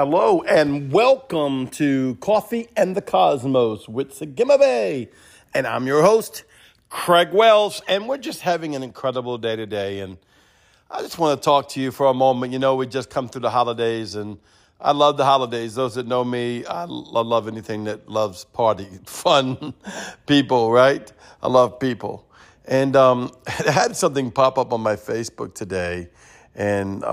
Hello and welcome to Coffee and the Cosmos with Sagimabe. And I'm your host, Craig Wells. And we're just having an incredible day today. And I just want to talk to you for a moment. You know, we just come through the holidays and I love the holidays. Those that know me, I love anything that loves party, fun, people, right? I love people. And I had something pop up on my Facebook today. And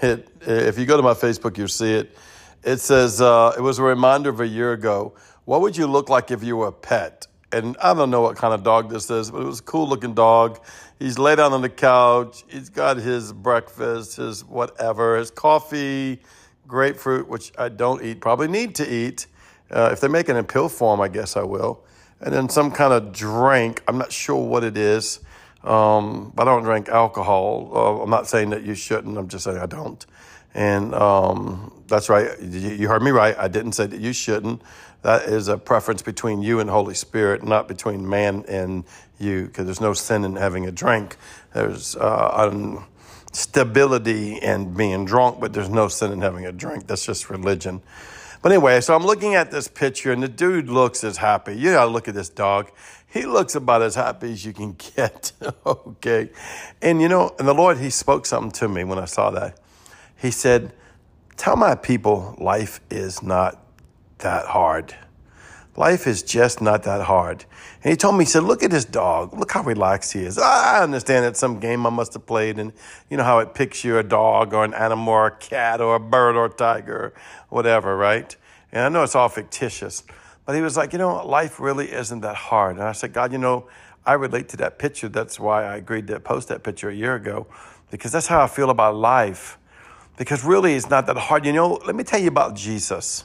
if you go to my Facebook, you'll see it. It says, it was a reminder of a year ago. What would you look like if you were a pet? And I don't know what kind of dog this is, but it was a cool looking dog. He's laid down on the couch. He's got his breakfast, his whatever, his coffee, grapefruit, which I don't eat, probably need to eat. If they make it in pill form, I guess I will. And then some kind of drink. I'm not sure what it is. I don't drink alcohol. I'm not saying that you shouldn't. I'm just saying I don't. And that's right. You heard me right. I didn't say that you shouldn't. That is a preference between you and Holy Spirit, not between man and you, because there's no sin in having a drink. There's stability in being drunk, but there's no sin in having a drink. That's just religion. But anyway, so I'm looking at this picture, and the dude looks as happy. You gotta look at this dog. He looks about as happy as you can get, okay? And you know, and the Lord, he spoke something to me when I saw that. He said, tell my people life is not that hard. Life is just not that hard. And he told me, he said, look at this dog. Look how relaxed he is. I understand that some game I must have played, and you know how it picks you a dog or an animal or a cat or a bird or a tiger or whatever, right? And I know it's all fictitious. But he was like, you know, life really isn't that hard. And I said, God, you know, I relate to that picture. That's why I agreed to post that picture a year ago, because that's how I feel about life. Because really, it's not that hard. You know, let me tell you about Jesus.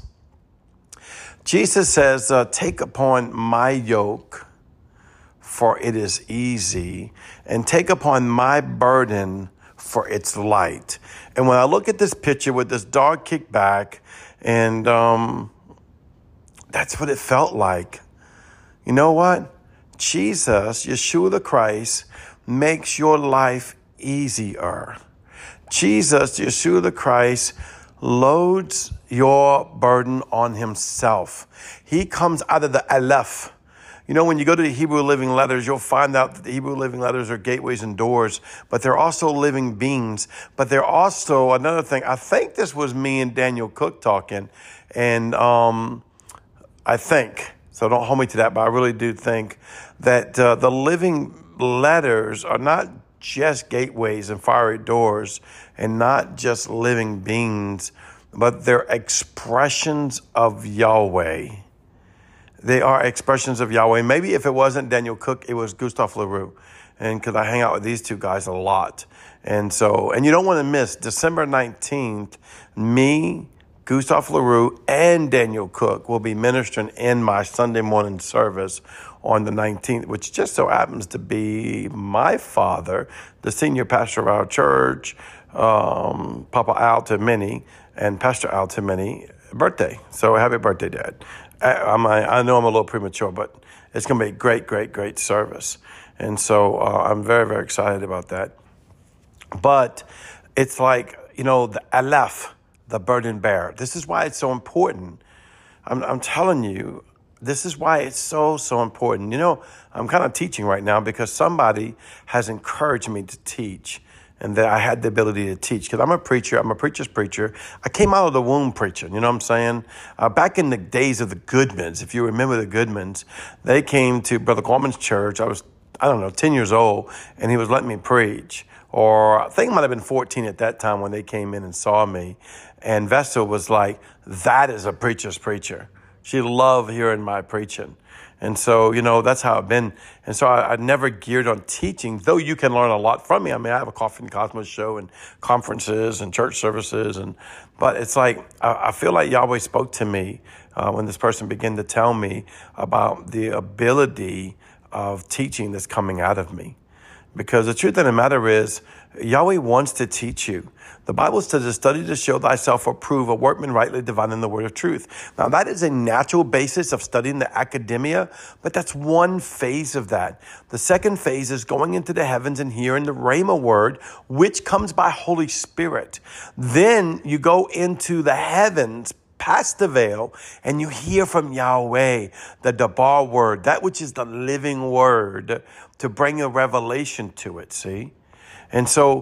Jesus says, take upon my yoke, for it is easy, and take upon my burden, for it's light. And when I look at this picture with this dog kicked back, and that's what it felt like. You know what? Jesus, Yeshua the Christ, makes your life easier. Jesus, Yeshua the Christ, loads your burden on himself. He comes out of the Aleph. You know, when you go to the Hebrew living letters, you'll find out that the Hebrew living letters are gateways and doors, but they're also living beings. But they're also another thing. I think this was me and Daniel Cook talking, and I think, so don't hold me to that, but I really do think that the living letters are not just gateways and fiery doors and not just living beings, but they're expressions of Yahweh. They are expressions of Yahweh. Maybe if it wasn't Daniel Cook, it was Gustav LaRue. And because I hang out with these two guys a lot. And so, and you don't want to miss December 19th, me, Gustav LaRue, and Daniel Cook will be ministering in my Sunday morning service on the 19th, which just so happens to be my father, the senior pastor of our church, Papa Al-Tamimi, and Pastor Al-Tamimi, birthday. So happy birthday, Dad. I know I'm a little premature, but it's going to be a great, great, great service. And so I'm very, very excited about that. But it's like, you know, the Aleph, the burden bearer. This is why it's so important. I'm telling you, this is why it's so, so important. You know, I'm kind of teaching right now because somebody has encouraged me to teach and that I had the ability to teach because I'm a preacher. I'm a preacher's preacher. I came out of the womb preaching. You know what I'm saying? Back in the days of the Goodmans, if you remember the Goodmans, they came to Brother Gorman's church. I was, 10 years old, and he was letting me preach. Or I think it might have been 14 at that time when they came in and saw me. And Vesta was like, that is a preacher's preacher. She loved hearing my preaching. And so, you know, that's how I've been. And so I never geared on teaching, though you can learn a lot from me. I mean, I have a Coffee and Cosmos show and conferences and church services. But it's like, I feel like Yahweh spoke to me when this person began to tell me about the ability of teaching that's coming out of me. Because the truth of the matter is, Yahweh wants to teach you. The Bible says to study to show thyself approved, a workman rightly dividing the word of truth. Now, that is a natural basis of studying the academia, but that's one phase of that. The second phase is going into the heavens and hearing the Rhema word, which comes by Holy Spirit. Then you go into the heavens, past the veil, and you hear from Yahweh, the Dabar word, that which is the living word, to bring a revelation to it, see? And so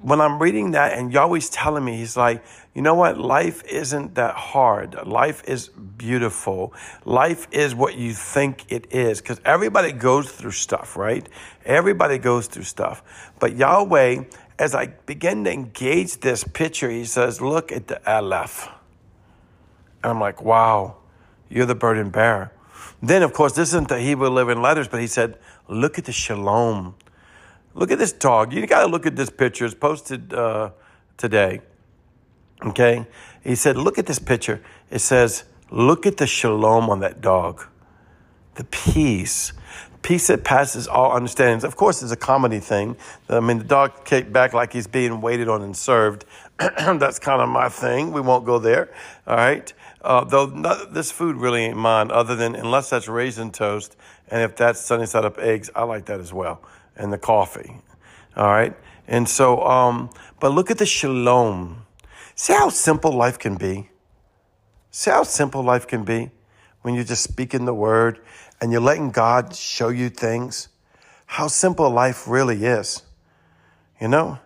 when I'm reading that and Yahweh's telling me, he's like, you know what? Life isn't that hard. Life is beautiful. Life is what you think it is, because everybody goes through stuff, right? Everybody goes through stuff. But Yahweh, as I begin to engage this picture, he says, look at the Aleph. And I'm like, wow, you're the burden bearer. Then, of course, this isn't the Hebrew living letters, but he said, look at the Shalom. Look at this dog. You got to look at this picture. It's posted today. Okay? He said, look at this picture. It says, look at the shalom on that dog. The peace. Peace that passes all understandings. Of course, it's a comedy thing. I mean, the dog came back like he's being waited on and served. That's kind of my thing. We won't go there. All right? Though this food really ain't mine, other than unless that's raisin toast. And if that's sunny side up eggs, I like that as well. And the coffee, all right? And so, but look at the shalom. See how simple life can be? See how simple life can be when you're just speaking the word and you're letting God show you things? How simple life really is, you know?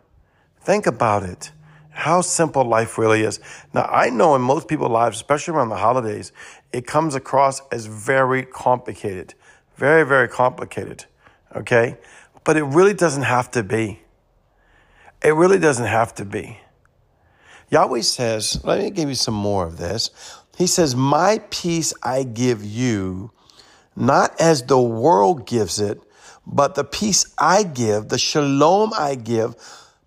Think about it, how simple life really is. Now, I know in most people's lives, especially around the holidays, it comes across as very complicated, very, very complicated, okay? But it really doesn't have to be. It really doesn't have to be. Yahweh says, let me give you some more of this. He says, my peace I give you, not as the world gives it, but the peace I give, the shalom I give,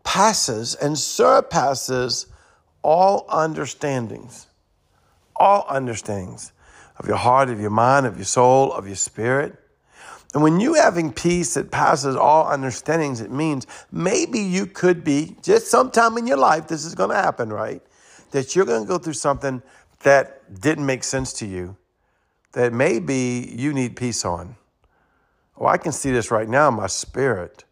passes and surpasses all understandings. All understandings of your heart, of your mind, of your soul, of your spirit. And when you having peace that passes all understandings, it means maybe you could be, just sometime in your life, this is going to happen, right? That you're going to go through something that didn't make sense to you, that maybe you need peace on. Oh, I can see this right now in my spirit.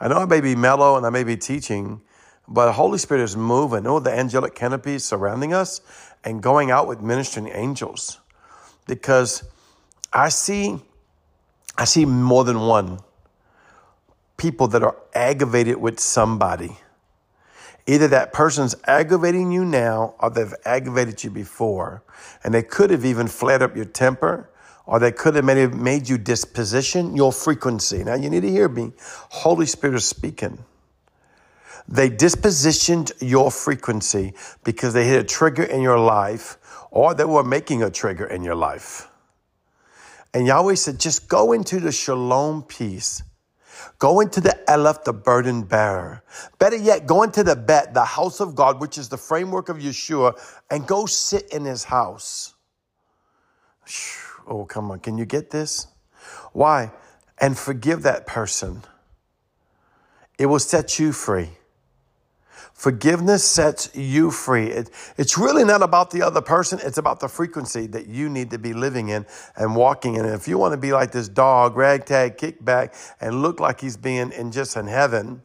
I know I may be mellow and I may be teaching, but the Holy Spirit is moving. Oh, the angelic canopy is surrounding us and going out with ministering angels. Because I see more than one people that are aggravated with somebody. Either that person's aggravating you now or they've aggravated you before. And they could have even flared up your temper, or they could have made you disposition, your frequency. Now you need to hear me. Holy Spirit is speaking. They dispositioned your frequency because they hit a trigger in your life, or they were making a trigger in your life. And Yahweh said, just go into the shalom peace. Go into the Aleph, the burden bearer. Better yet, go into the Bet, the house of God, which is the framework of Yeshua, and go sit in his house. Oh, come on. Can you get this? Why? And forgive that person. It will set you free. Forgiveness sets you free. It's really not about the other person. It's about the frequency that you need to be living in and walking in. And if you want to be like this dog, ragtag, kickback, and look like he's being in heaven,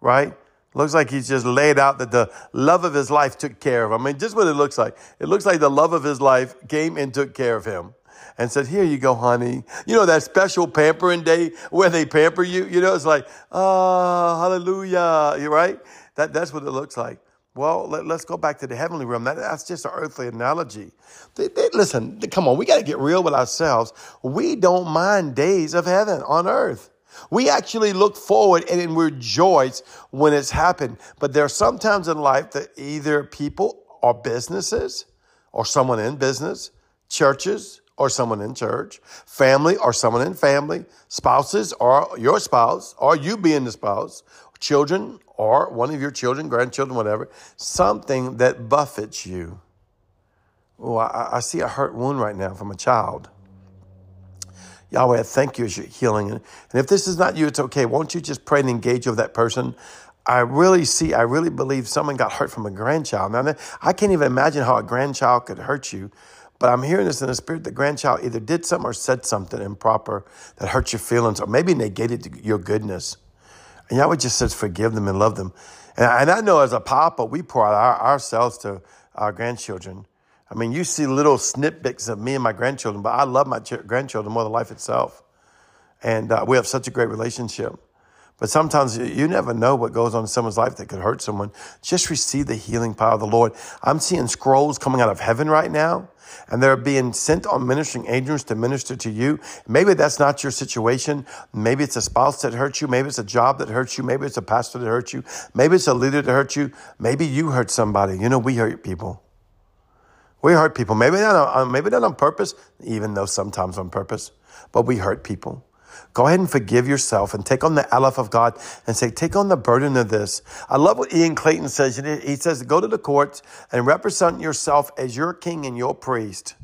right? Looks like he's just laid out that the love of his life took care of him. I mean, just what it looks like. It looks like the love of his life came and took care of him and said, here you go, honey. You know, that special pampering day where they pamper you? You know, it's like, oh, hallelujah, you're right? That's what it looks like. Well, let's go back to the heavenly realm. That's just an earthly analogy. Listen, come on, we got to get real with ourselves. We don't mind days of heaven on earth. We actually look forward and rejoice when it's happened. But there are some times in life that either people or businesses or someone in business, churches or someone in church, family or someone in family, spouses or your spouse or you being the spouse, children or one of your children, grandchildren, whatever, something that buffets you. Oh, I see a hurt wound right now from a child. Yahweh, I thank you as you're healing. And if this is not you, it's okay. Won't you just pray and engage over that person? I really believe someone got hurt from a grandchild. Now, I can't even imagine how a grandchild could hurt you, but I'm hearing this in the spirit. The grandchild either did something or said something improper that hurt your feelings or maybe negated your goodness. And Yahweh just says, forgive them and love them. And I know as a papa, we pour out ourselves to our grandchildren. I mean, you see little snippets of me and my grandchildren, but I love my grandchildren more than life itself. And we have such a great relationship. But sometimes you never know what goes on in someone's life that could hurt someone. Just receive the healing power of the Lord. I'm seeing scrolls coming out of heaven right now, and they're being sent on ministering angels to minister to you. Maybe that's not your situation. Maybe it's a spouse that hurt you. Maybe it's a job that hurts you. Maybe it's a pastor that hurts you. Maybe it's a leader that hurt you. Maybe you hurt somebody. You know, we hurt people. We hurt people. Maybe not on purpose, even though sometimes on purpose, but we hurt people. Go ahead and forgive yourself and take on the Aleph of God and say, take on the burden of this. I love what Ian Clayton says. He says, go to the courts and represent yourself as your king and your priest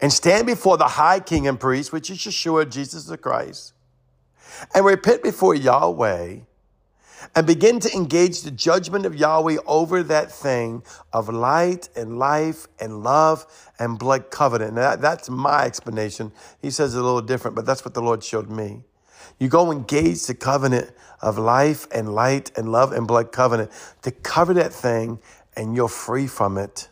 and stand before the high king and priest, which is Yeshua, Jesus the Christ, and repent before Yahweh and begin to engage the judgment of Yahweh over that thing of light and life and love and blood covenant. Now, that's my explanation. He says it's a little different, but that's what the Lord showed me. You go engage the covenant of life and light and love and blood covenant to cover that thing, and you're free from it.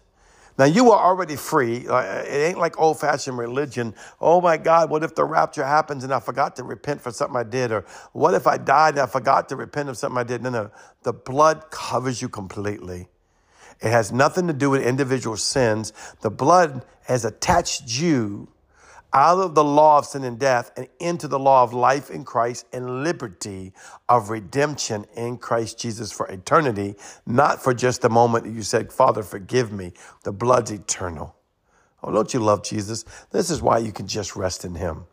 Now, you are already free. It ain't like old-fashioned religion. Oh, my God, what if the rapture happens and I forgot to repent for something I did? Or what if I died and I forgot to repent of something I did? No. The blood covers you completely. It has nothing to do with individual sins. The blood has attached you out of the law of sin and death and into the law of life in Christ and liberty of redemption in Christ Jesus for eternity, not for just the moment that you said, Father, forgive me. The blood's eternal. Oh, don't you love Jesus? This is why you can just rest in him.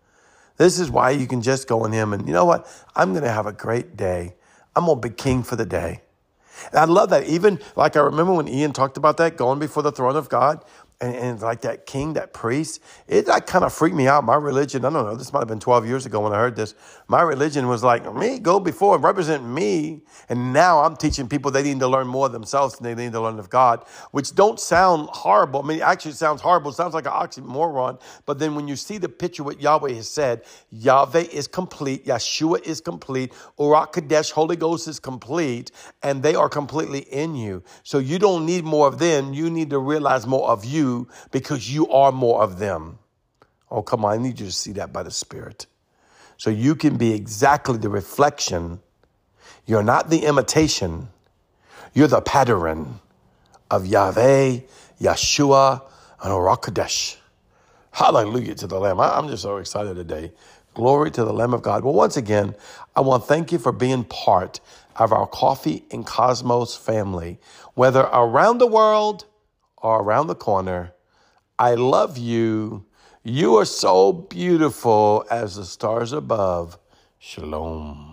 This is why you can just go in him. And you know what? I'm going to have a great day. I'm going to be king for the day. And I love that. Even like I remember when Ian talked about that, going before the throne of God, and like that king, that priest, it like kind of freaked me out. My religion, I don't know, this might have been 12 years ago when I heard this. My religion was like, me, go before and represent me. And now I'm teaching people they need to learn more of themselves than they need to learn of God, which don't sound horrible. I mean, actually it sounds horrible. It sounds like an oxymoron. But then when you see the picture, what Yahweh has said, Yahweh is complete. Yeshua is complete. Ura Kadesh, Holy Ghost is complete. And they are completely in you. So you don't need more of them. You need to realize more of you, because you are more of them. Oh, come on. I need you to see that by the Spirit. So you can be exactly the reflection. You're not the imitation. You're the pattern of Yahweh, Yeshua, and Ruach HaKodesh. Hallelujah to the Lamb. I'm just so excited today. Glory to the Lamb of God. Well, once again, I want to thank you for being part of our Coffee and Cosmos family, whether around the world or around the corner. I love you. You are so beautiful as the stars above. Shalom.